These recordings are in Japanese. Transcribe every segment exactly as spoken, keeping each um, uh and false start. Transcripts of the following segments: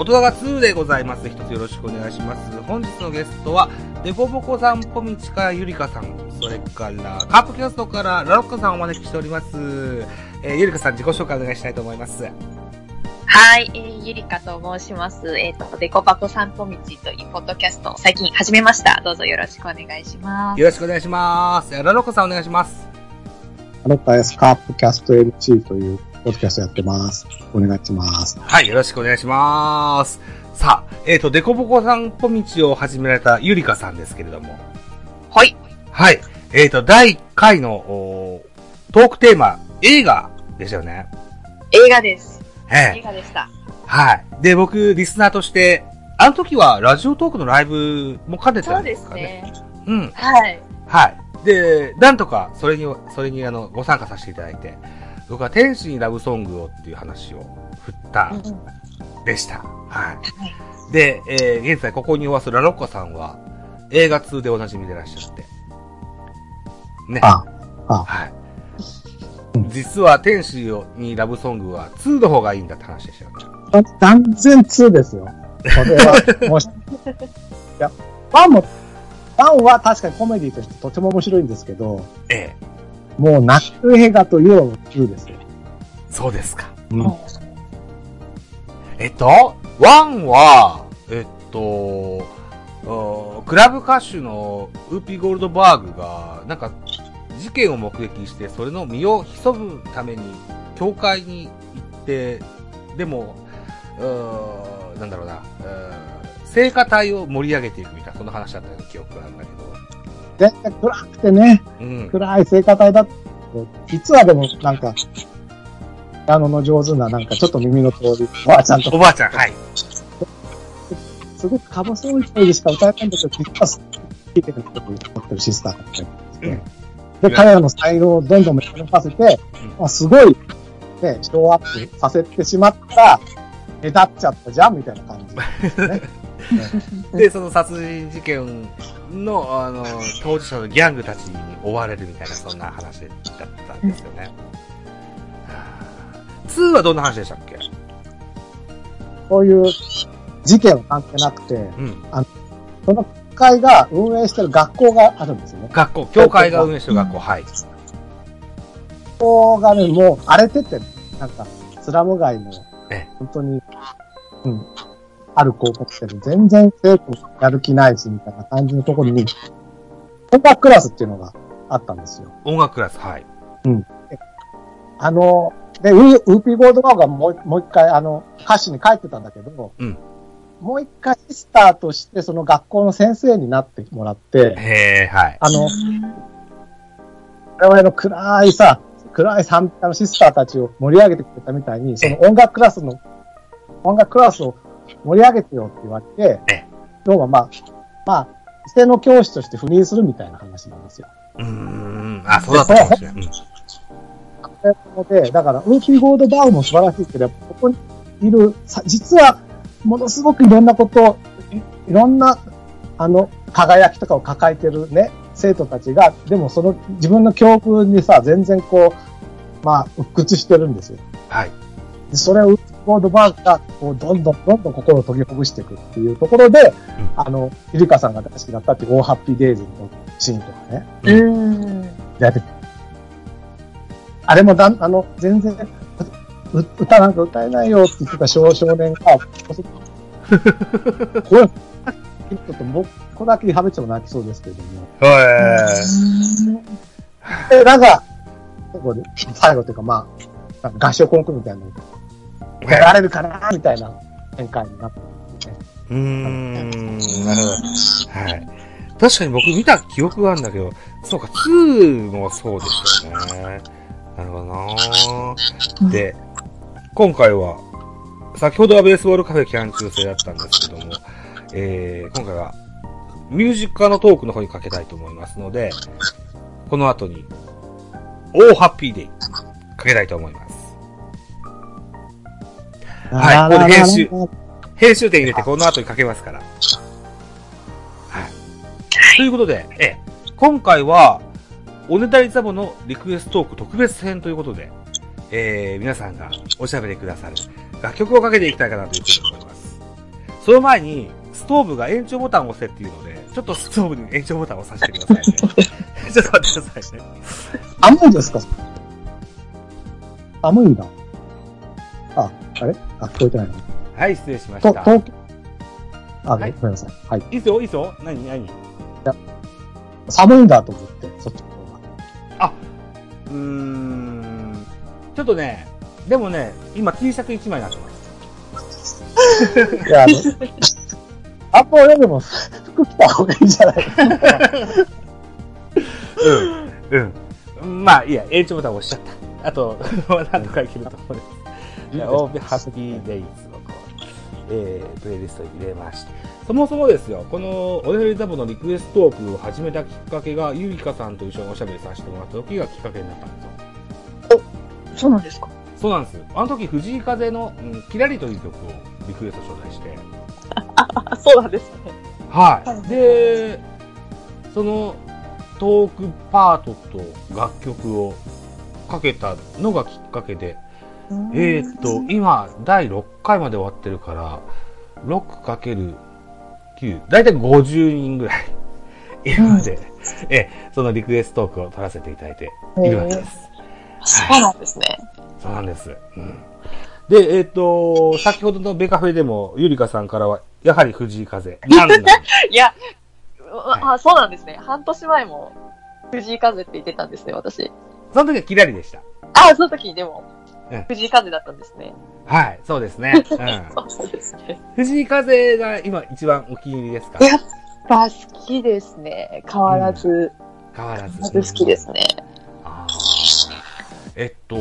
大人がにでございます。一つよろしくお願いします。本日のゲストは、デコボコさんぽみちかゆりかさん、それから、カープキャストからラロッカさんをお招きしております。えー、ゆりかさん自己紹介お願いしたいと思います。はい、えー、ゆりかと申します。えっ、ー、と、デコパコさんぽみちというポッドキャストを最近始めました。どうぞよろしくお願いします。よろしくお願いします。ラロッカさんお願いします。ラロッカです。カープキャスト エルティー という。ポッドキャストやってます。お願いします。はい、よろしくお願いします。さあ、えっ、ー、と、デコボコさんぽ道を始められたゆりかさんですけれども。はい。はい。えっ、ー、と、だいいっかいのートークテーマ、映画でしたよね。映画です。えー、映画でした。はい。で、僕、リスナーとして、あの時はラジオトークのライブも兼ねてたんですかね。そうですね。うん。はい。はい。で、なんとか、それに、それにあの、ご参加させていただいて、僕は天使にラブソングをっていう話を振ったでした。うん、はい。で、えー、現在ここにおわすラロッカさんは映画通でおなじみでいらっしゃって。ね。ああはい、うん。実は天使にラブソングはにの方がいいんだって話でしたよね。断然にですよ。それは、もし、いや、いちも、いちは確かにコメディとしてとても面白いんですけど、ええ。もう、ナックヘガというのもきゅうですよ。そうですか。うん。えっと、いちは、えっと、クラブ歌手のウーピーゴールドバーグが、なんか、事件を目撃して、それの身を潜むために、教会に行って、でも、うなんだろうな、聖歌隊を盛り上げていくみたいな、その話だったような記憶があるんだけど。全然暗くてね、うん、暗い聖歌隊だって、実はでもなんか、あのの上手な、なんかちょっと耳の通り、おばあちゃんと。おばあちゃん、はい。すごくかぼそうい声でしか歌えないんだけど、実はすごく聴いてると思ってるシスターだったんですね、うん。で、彼らの才能をどんどん目指させて、うん、すごい、ね、ショーアップさせてしまった、目立っちゃったじゃんみたいな感じですね。で、その殺人事件の、あの、当事者のギャングたちに追われるみたいな、そんな話だったんですよね。にはどんな話でしたっけ？そういう事件は関係なくて、うん、あのその会が運営してる学校があるんですよね。学校、教会が運営してる学校、うん、はい。学校がね、もう荒れてて、ね、なんか、スラム街の、本当に、うん。ある高校生で全然生徒やる気ないしみたいな感じのところに音楽クラスっていうのがあったんですよ。音楽クラス、はい。うん。あのでウーピーゴードバーグがもうもう一回あの歌詞に書いてたんだけど、うん、もう一回シスターとしてその学校の先生になってもらって、へーはい。あの我々の暗いさ暗いサンタのシスターたちを盛り上げてくれたみたいにその音楽クラスの音楽クラスを盛り上げてよって言われて、要はまあ、まあ、異性の教師として赴任するみたいな話なんですよ。うーん。あ、そうだったかもしれない。で、だから、ウーピーゴールドバーグも素晴らしいけど、ここにいる、実は、ものすごくいろんなこと、いろんな、あの、輝きとかを抱えてるね、生徒たちが、でもその、自分の境遇にさ、全然こう、まあ、鬱屈してるんですよ。はい。でそれをゴールドバーグがこうどんどんどんどん心を研ぎほぐしていくっていうところで、うん、あのゆりかさんが大好きだったっていうオーハッピーデイズのシーンとかね、うん、やってあれもだあの全然歌なんか歌えないよって言ってた少年がこれちょっと僕これだけにはめちゃ泣きそうですけども、はい、でなんか最後というかまあ合唱コンクールみたいな。やられるかなみたいな展開になってますね。うーん、なるほど。はい。確かに僕見た記憶があるんだけど、そうか、にもそうですよね。なるほどなぁ。で、今回は、先ほどはベースボールカフェキャン中制だったんですけども、えー、今回はミュージック化のトークの方にかけたいと思いますので、この後に、オーハッピーデイかけたいと思います。はい、これ編集、編集点入れてこの後にかけますから。はい。ということで、え、今回は、おねだりザボのリクエストトーク特別編ということで、えー、皆さんがおしゃべりくださる楽曲をかけていきたいかなというふうに思います。その前にストーブが延長ボタンを押せっていうので、ちょっとストーブに延長ボタンを押させてくださいね。ちょっと待ってくださいね。寒いですか？寒いな。あ、あれ？あ、聞こえてないな。はい、失礼しました。と、と、あ、はい、ごめんなさい。はい。いいっすよ、いいっすよ。何、何？いや、寒いんだと思って、そっちの方が。あ、うーん。ちょっとね、でもね、今 T シャツいちまいになってます。いや、あの、あ、もう俺でも服着た方がいいんじゃないですか。うん、うん。まあ、いいや、延長ボタン押しちゃった。あと、何とかいけると思うです。じゃあ、オービハッピーデイズのこう、えー、プレイリストに入れまして。そもそもですよ、この、おやりザボのリクエストトークを始めたきっかけが、ゆいかさんと一緒におしゃべりさせてもらった時がきっかけになったんですよ。お、そうなんですか？そうなんです。あの時、藤井風の、うん、キラリという曲をリクエスト招待して。あ、そうなんですね。はい。で、その、トークパートと楽曲をかけたのがきっかけで、えー、っと今だいろっかいまで終わってるから ろくかけるきゅう だいたいごじゅうにんぐらい今まで、うん、えそのリクエストトークを取らせていただいているわけです、えーはい、そうなんですね。そうなんです、うん、でえー、っと先ほどのベカフェでもゆりかさんからはやはり藤井風なんなんいや、はい、あ、そうなんですね。半年前も藤井風って言ってたんですね、私。その時はキラリでした。あ、その時にでも藤井風だったんですね。はい、そうですね。うん、そうですね。藤井風が今一番お気に入りですか？やっぱ好きですね。変わらず。うん、変わらず。変わらず好きですね。あ、えっと、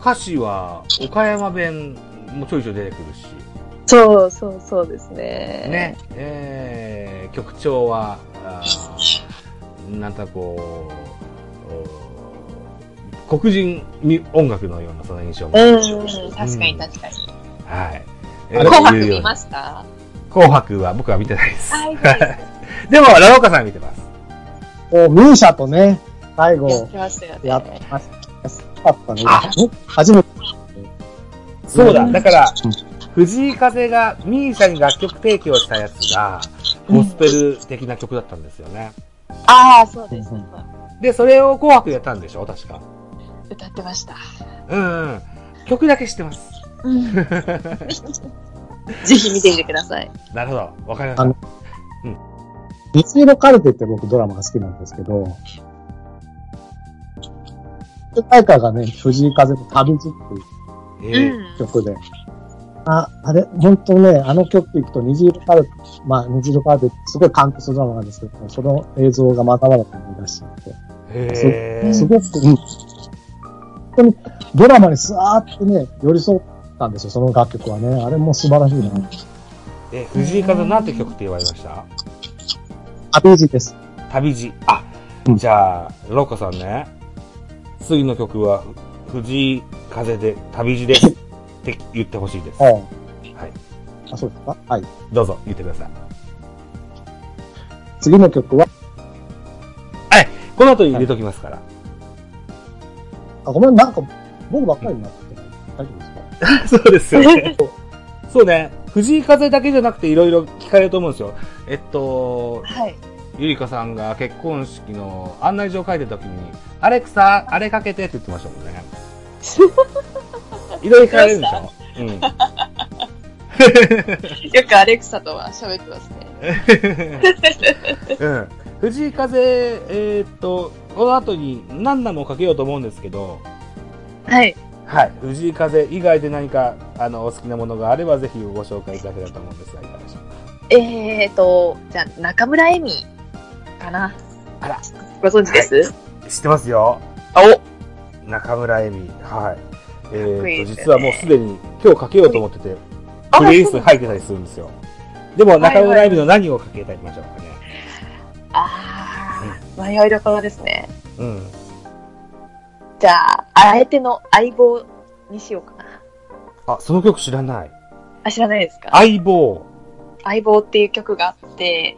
歌詞は岡山弁もちょいちょい出てくるし。そうそうそうですね。ね、えー、曲調は、あ、なんかこう、黒人音楽のようなその印象も。うん、確かに確かに。うん、はい。紅白見ました？紅白は僕は見てないです。はい、でもラローカさん見てます。お、ミーシャとね、最後やってましたよね。やってました。あったね。初めて。そうだ。だから、うん、藤井風がミーシャに楽曲提供したやつがゴスペル的な曲だったんですよね。うん、ああ、そうです、ね。でそれを紅白やったんでしょ、確か。歌ってました。うん、うん。曲だけ知ってます。うん、ぜひ見てみてください。なるほど。わかりました。あの、うん。水色カルテって僕ドラマが好きなんですけど、主題歌がね、藤井風の旅路っていう曲で、えー、あ、あれ、本当ね、あの曲行くと虹色カルテ、まあ虹色カルテすごい感動するドラマなんですけど、その映像がまたまた思い出して、えー、す, すごく、うん、本当にドラマにスワーってね、寄り添ったんですよ、その楽曲はね。あれも素晴らしいな。え、藤井風なんて曲って言われました？旅路です。旅路。あ、うん、じゃあ、ロッカさんね、次の曲は、藤井風で、旅路ですって言ってほしいです。はい。あ、そうですか？はい。どうぞ、言ってください。次の曲は、はい、この後に入れときますから。はい、あ、ごめん、なんか、僕ばっかりになってない。大丈夫ですか？そうですよね。そうね。藤井風だけじゃなくていろいろ聞かれると思うんですよ。えっと、はい、ゆりかさんが結婚式の案内状書いてるときに、アレクサ、あれかけてって言ってましたもんね。いろいろ聞かれるんでしょ？うん。よくアレクサとは喋ってますね。うん。藤井風、えー、っと、この後に何段もかけようと思うんですけど。はい。はい。藤井風以外で何か、あの、お好きなものがあれば、ぜひご紹介いただければと思うんですが、いかがでしょうか。えーと、じゃあ、中村恵美かな。あら。ご存知です、はい、知ってますよ。あ、お中村恵美。はい。えーと、実はもうすでに今日かけようと思ってて、プレイリストに入ってたりするんですよ。でも、中村恵美の何をかけたりしましょうかね。はいはい、ああ、迷いどころですね。うん。じゃあ、相手の相棒にしようかな。あ、その曲知らない。あ、知らないですか？相棒。相棒っていう曲があって、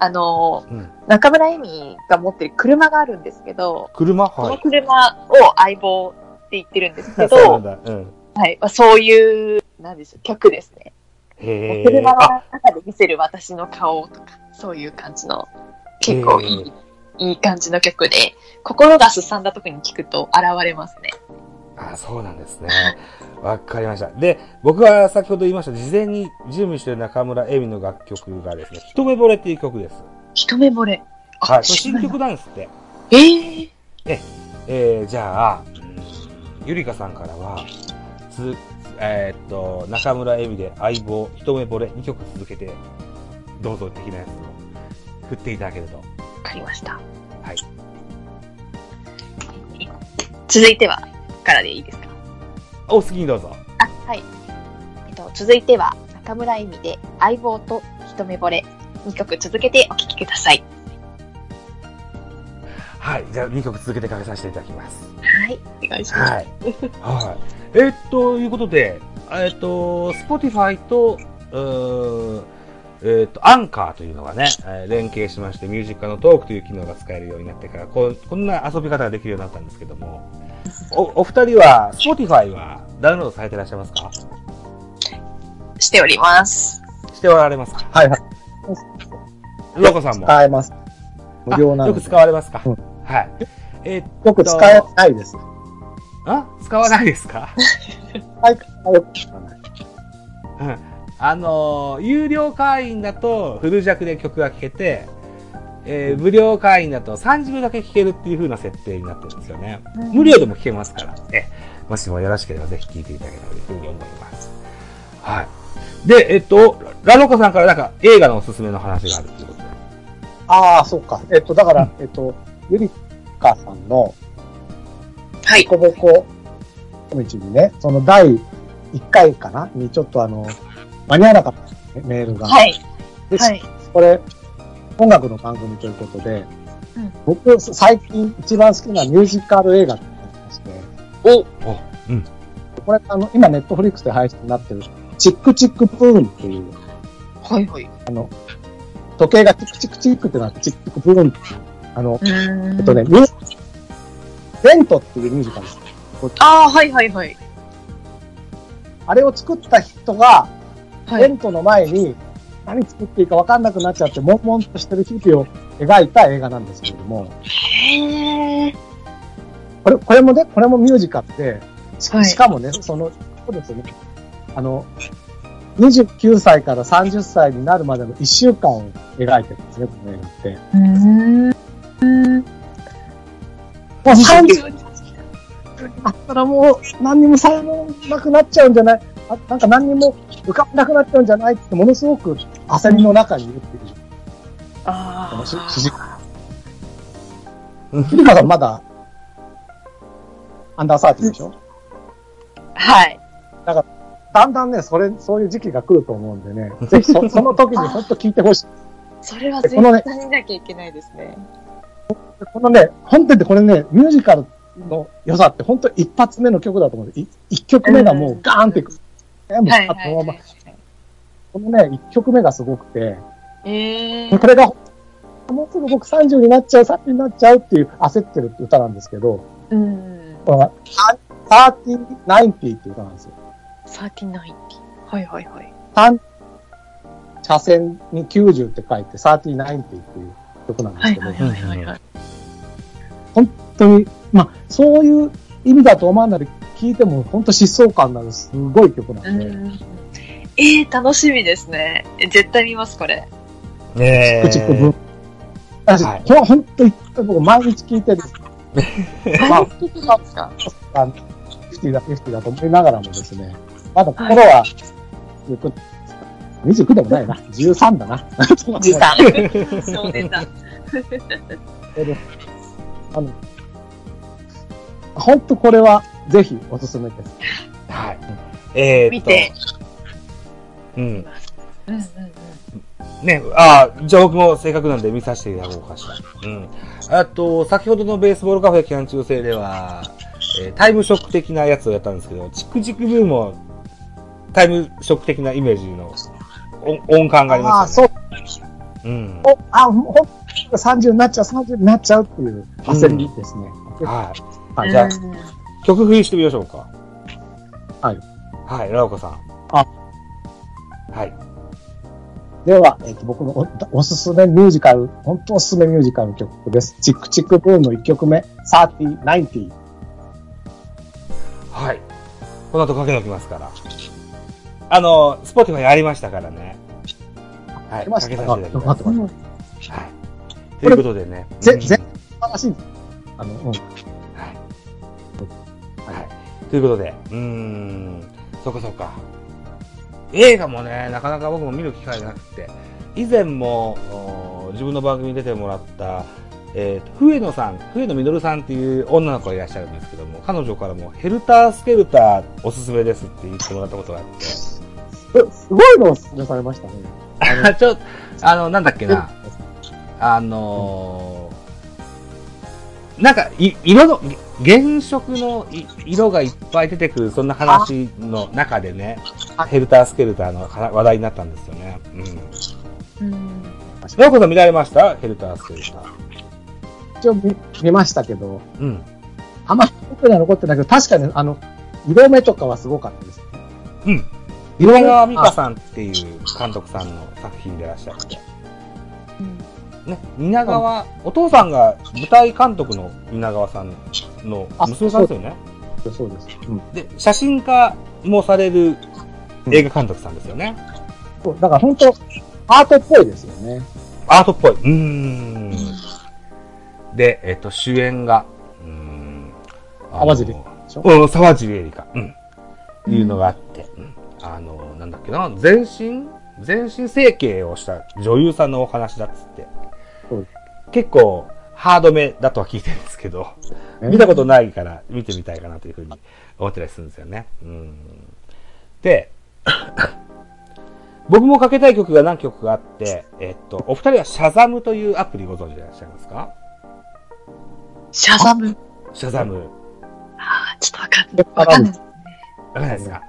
あの、うん、中村恵美が持ってる車があるんですけど、車、はい、その車を相棒って言ってるんですけど、そうなんだ、うん、はい、まあ、そういう、なんでしょう、曲ですね。へえ。ホテルバーの中で見せる私の顔とか、そういう感じの、結構いい、いい感じの曲で、心がすさんだ時に聴くと現れますね。ああ、そうなんですね。わかりました。で、僕は先ほど言いました、事前に準備している中村恵美の楽曲がですね、一目惚れっていう曲です。一目惚れ。はい、新曲なんですって。えー、え。えー、じゃあ、ゆりかさんからは、つ、えー、っと、中村恵美で相棒、一目惚れ、にきょく続けて、どうぞ的なやつを振っていただけると。わかりました。はい。続いては、からでいいですか？お好きにどうぞ。あ、はい。えっと、続いては、中村恵美で相棒と一目惚れ、にきょく続けてお聴きください。はい。じゃあ、にきょく続けてかけさせていただきます。はい。お願いします。はい。はい。えー、っと、いうことで、えー、っと、Spotify と、うーえー、っと、アンカーというのがね、連携しまして、ミュージックのトークという機能が使えるようになってから、こう、こんな遊び方ができるようになったんですけども、お、お二人は、Spotify はダウンロードされていらっしゃいますか？しております。しておられますか？はいはい。ローコさんも。使えます。無料なので。よく使われますか？うんはい。えー、っと。よく使えないです。あ？使わないですか？はい。よく使わない。うん。あのー、有料会員だとフル弱で曲が聴けて、えー、無料会員だとさんじゅうびょうだけ聴けるっていう風な設定になってるんですよね。うん、無料でも聴けますから、ね。もしもよろしければぜひ聴いていただければという風に思います。はい。で、えー、っと、ラロカさんからなんか映画のおすすめの話があるっていうことで。ああ、そうか。えー、っと、だから、うん、えー、っと、ゆりかさんの、はい。ボコボコ、道にね、そのだいいっかいかなにちょっとあの、間に合わなかったですね、メールが。はい。で、はい、これ、音楽の番組ということで、うん、僕、最近一番好きなミュージカル映画って言ってまして、おおうん。これ、あの、今ネットフリックスで配信になってる、チックチックブーンっていう、はいはい。あの、時計がチックチックチックってなって、チックチックブーンっていう、あの、えっとね、ミュージ、レントっていうミュージカルです。ああ、はいはいはい。あれを作った人が、はい、レントの前に何作っていいか分かんなくなっちゃって、悶々としてる日々を描いた映画なんですけれども。へえ。これ、これもね、これもミュージカルで、しか、はい、しかもね、その、そうですね、あの、にじゅうきゅうさいからさんじゅっさいになるまでのいっしゅうかんを描いてるんですね、この映画って。うーんうん。もうさんじゅうにん。あ、そらもう何にも才能なくなっちゃうんじゃないあ、なんか何にも浮かんなくなっちゃうんじゃないってものすごく焦りの中にいるっていう。ああ。主人公。ゆりかさんまだ、アンダーサーティでしょはい。だから、だんだんね、それ、そういう時期が来ると思うんでね、ぜひそ、その時にほんと聞いてほしい。それは絶対見なきゃいけないですね。このね、本当にこれね、ミュージカルの良さって本当一発目の曲だと思うんで、一曲目がもうガーンっていく。うんうん、もうはいはいはいはい、このね、一曲目がすごくて、えー、これが、もうすぐ僕さんじゅうになっちゃう、さんじゅうになっちゃうっていう焦ってる歌なんですけど、うん、このサーティーナインティーっていう歌なんですよ。サーティーナインティー。はいはいはい。三車線にきゅうじゅうって書いて、サーティーナインティーっていう曲なんですけど、はいはいはいはい。本当に、まあ、そういう意味だと思わないで聴いても、本当疾走感のあるすごい曲なんで。うんえー、楽しみですね。絶対見ます、これ。ねえ。チクチク分。私、はい、今日本当に僕毎日聴いてる。毎日聴いてたんですか？ごじゅうだ、ごじゅうだと思いながらもですね、まだ心は、はい、にじゅうきゅうでもないな。じゅうさんだな。じゅうさん。少年だ。あの、ほんとこれはぜひおすすめです。はい。えー、見て。うん。うんうんうん。ね、ああ、じゃあ僕も正確なんで見させていただこうかしら。うん。あと、先ほどのベースボールカフェキャン中制では、えー、タイムショック的なやつをやったんですけど、チクチクブーもタイムショック的なイメージの音感がありましたね。あ、そう。うん。お、あ、ほんとさんじゅうになっちゃう、さんじゅうになっちゃうっていう焦りですね。うん、はい、はい。じゃあ、曲振りしてみましょうか。はい。はい、ラオコさん。あ、はい。では、えっと、僕の お, おすすめミュージカル、本当おすすめミュージカルの曲です。チックチックブームのいっきょくめ、サーティーナインティー。はい。この後かけときますから。あの、スポティファイにありましたからね。はい。かけさせていただきます。はい。ということでね。全然素晴らしい。あの、うん。はい。はい。ということで、うーん。そっかそっか。映画もね、なかなか僕も見る機会がなくて、以前も自分の番組に出てもらった、えーと、笛野さん、笛野実さんっていう女の子がいらっしゃるんですけども、彼女からもヘルタースケルターおすすめですって言ってもらったことがあって。すごいのをおすすめされましたね。あのちょっと、あの、なんだっけな。あのー、なんかい、色の、原色の色がいっぱい出てくる、そんな話の中でね、ヘルタースケルターの話題になったんですよね。うん。ようこさん見られましたヘルタースケルター。一応 見, 見ましたけど、うん。あんまり僕には残ってないけど、確かにあの、色目とかはすごかったですね。うん。色目は美香さんっていう監督さんの作品でいらっしゃって。ね、蜷川、お父さんが舞台監督の蜷川さんの娘さんですよね。そうです。うん、で、写真家もされる映画監督さんですよね。うん、そう、だから本当、アートっぽいですよね。アートっぽい。うーん。で、えっと、主演が、うーん。沢尻でしょ？うん、沢尻エリカ。うん。いうのがあって、うん、あの、なんだっけな、全身、全身整形をした女優さんのお話だっつって。結構ハードめだとは聞いてるんですけど、見たことないから見てみたいかなというふうに思ってたりするんですよね。うんで、僕もかけたい曲が何曲かあって、えっと、お二人はシャザムというアプリご存知でいらっしゃいますか？シャザムシャザム。ああ、ちょっとわかんない。わかんないですね。わかんないですか？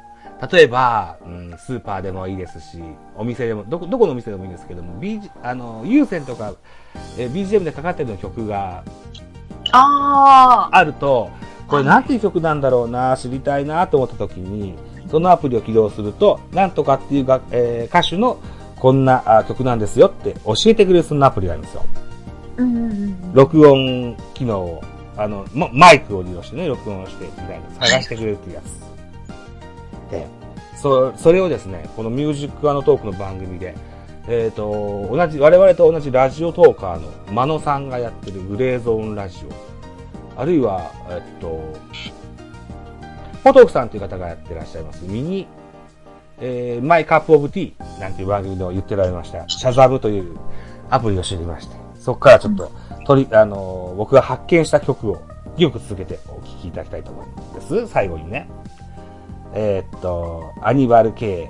例えば、うん、スーパーでもいいですし、お店でも、どこ、どこのお店でもいいんですけども、B、あの、有線とか、え、ビージーエム でかかってるの曲が、あああると、これなんていう曲なんだろうな、知りたいなと思った時に、そのアプリを起動すると、なんとかっていうが、えー、歌手のこんな曲なんですよって教えてくれるそんなアプリがあるんですよ。うんうんうん、録音機能を、あの、マイクを利用してね、録音をして、みたいな、探してくれるっていうやつ。そ, それをですね、このミュージック&トークの番組で、えっ、ー、と、同じ、我々と同じラジオトーカーの真野さんがやってるグレーゾーンラジオ、あるいは、えっ、ー、と、ポトークさんという方がやってらっしゃいますミニ、えー、マイカップオブティーなんていう番組で言ってられました、シャザムというアプリを知りまして、そこからちょっと、取り、あの、僕が発見した曲をにきょく続けてお聴きいただきたいと思うんです。最後にね。えー、っと、アニバル系、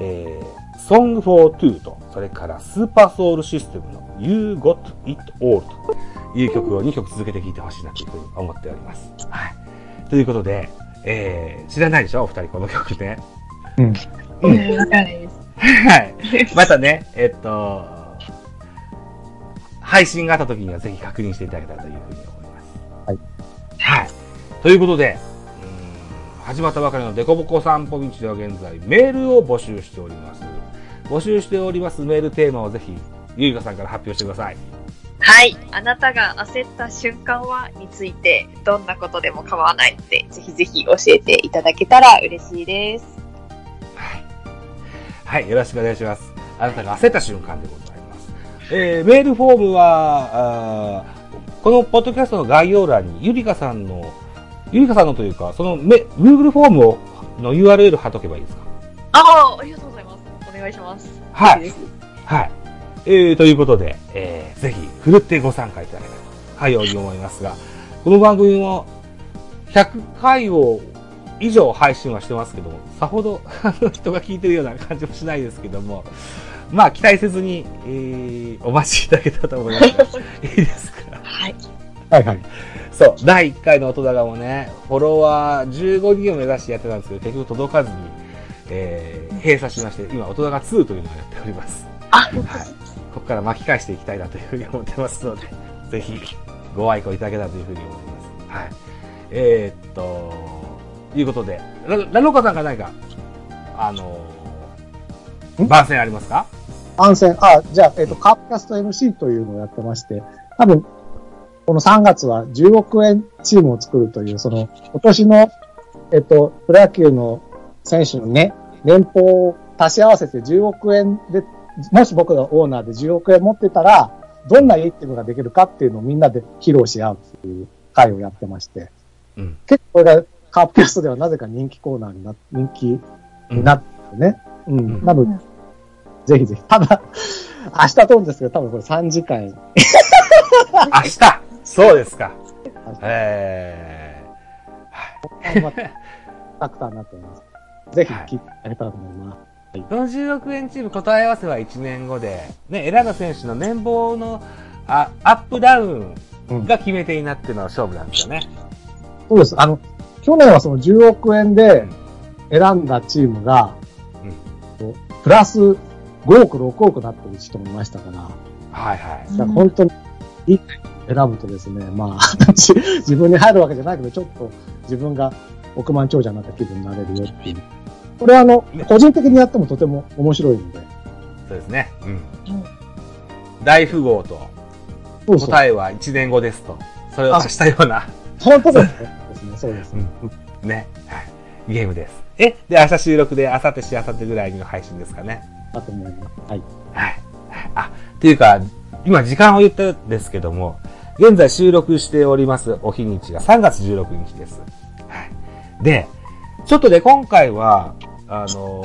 えー、Song for Two と、それからスーパーソウルシステムの You Got It All という曲をにきょく続けて聴いてほしいなというふうに思っております。はい。ということで、えー、知らないでしょお二人この曲ね。うん。うん。わかんないです。はい。またね、えー、っと、配信があった時にはぜひ確認していただけたらというふうに思います。はい。はい。ということで、始まったばかりのデコボコ散歩道では現在メールを募集しております。募集しておりますメールテーマをぜひゆいかさんから発表してください。はい、あなたが焦った瞬間はについてどんなことでも構わないってぜひぜひ教えていただけたら嬉しいです。はい、はい、よろしくお願いします。あなたが焦った瞬間でございます。えー、メールフォームはあこのポッドキャストの概要欄にゆりかさんのゆりかさんのというか、そのめ Google フォームをの ユーアールエル 貼っとけばいいですか？ああ、ありがとうございます。お願いします。はい。はい。えー、ということで、えー、ぜひ、ふるってご参加いただけたら、はい、ように思いますが、この番組も、ひゃっかいを以上配信はしてますけども、さほど人が聞いてるような感じもしないですけども、まあ、期待せずに、えー、お待ちいただけたらと思います。いいですか？はい。はいはい。そう、だいいっかいの音高もね、フォロワーじゅうごにんを目指してやってたんですけど、結局届かずに、えー、閉鎖しまして、今、音高ツーというのをやっております。あ、はい。ここから巻き返していきたいなというふうに思ってますので、ぜひ、ご愛顧いただけたらというふうに思います。はい。えー、っと、いうことで、ラロカさんが何か、あの、番宣ありますか？番宣、あ、じゃあ、えっと、カープキャスト エムシー というのをやってまして、多分、このさんがつはじゅうおくえんチームを作るという、その、今年の、えっと、プロ野球の選手のね、年俸を足し合わせてじゅうおくえんで、もし僕がオーナーでじゅうおくえん持ってたら、どんなインテムができるかっていうのをみんなで披露し合うっていう会をやってまして、うん、結構これがカープキャストではなぜか人気コーナーにな、人気になってね、うん、うん、なので、うん、ぜひぜひ、ただ、明日撮るんですけど、多分これさんじかん。明日そうですか。えー。はい。アクターになっております。ぜひ聞いてあげたらと思います。はい、このじゅうおくえんチーム答え合わせはいちねんごで、ね、選んだ選手の年俸のあアップダウンが決め手になっての勝負なんですよね。うん、そうです。あの、去年はそのじゅうおくえんで選んだチームが、うん、プラスごおく、ろくおくなってる人もいましたから、はいはい。だから本当にいっかい選ぶとですね、まあ、自分に入るわけじゃないけど、ちょっと自分が億万長者になった気分になれるよっていう。これはあの、個人的にやってもとても面白いので。そうですね。うん。うん、大富豪と、そうそう、答えはいちねんごですと。それを足したような。本当ですね。そうですね。うん、ね。はい。ゲームです。え、で、明日収録で、明後日し明後日ぐらいの配信ですかね。あと思います。はい。はい。あ、っていうか、今時間を言ったんですけども、現在収録しておりますお日にちがさんがつじゅうろくにちです。はい。で、ちょっとね、今回は、あの、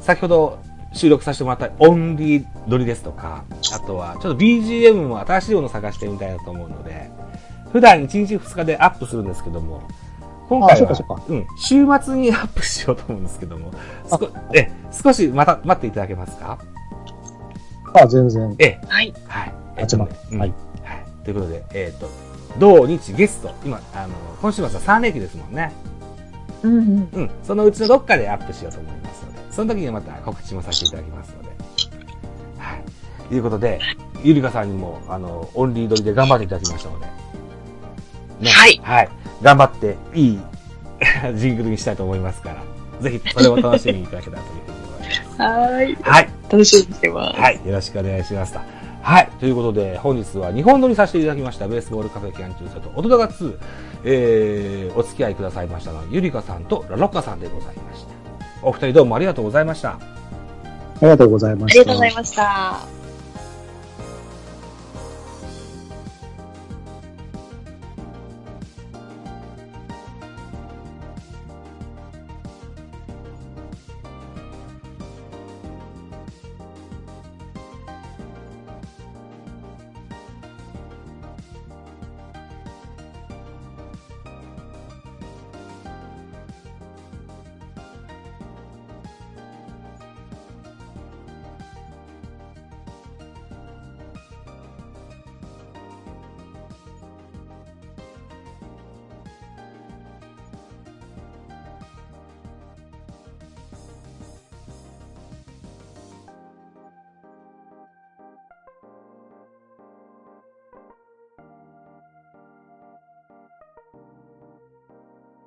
先ほど収録させてもらったオンリー撮りですとか、あとはちょっと ビージーエム も新しいものを探してみたいなと思うので、普段いちにちふつかでアップするんですけども、今回は、あ、そうかそうか、うん、週末にアップしようと思うんですけども、え、少しまた待っていただけますか？あ、全然。え、はい。はい。えっとね、うん、はい。はい。ということで、えっと、土日月と、今、あの、今週末はさん連休ですもんね。うんうんうん、そのうちのどっかでアップしようと思いますので、その時にまた告知もさせていただきますので、はい、ということでゆりかさんにもあのオンリー撮りで頑張っていただきましたので、ね、はい、はい、頑張っていいジングルにしたいと思いますから、ぜひそれも楽しみにいただけたらというふうに思います。はい、はい、楽しみにしてます。はい、よろしくお願いしますと。はい、ということで本日はにほん撮りさせていただきましたベースボールカフェキャンチューさんと音高ツー、えー、お付き合いくださいましたのはゆりかさんとラロッカさんでございました。お二人どうもありがとうございました。ありがとうございました。ありがとうございました。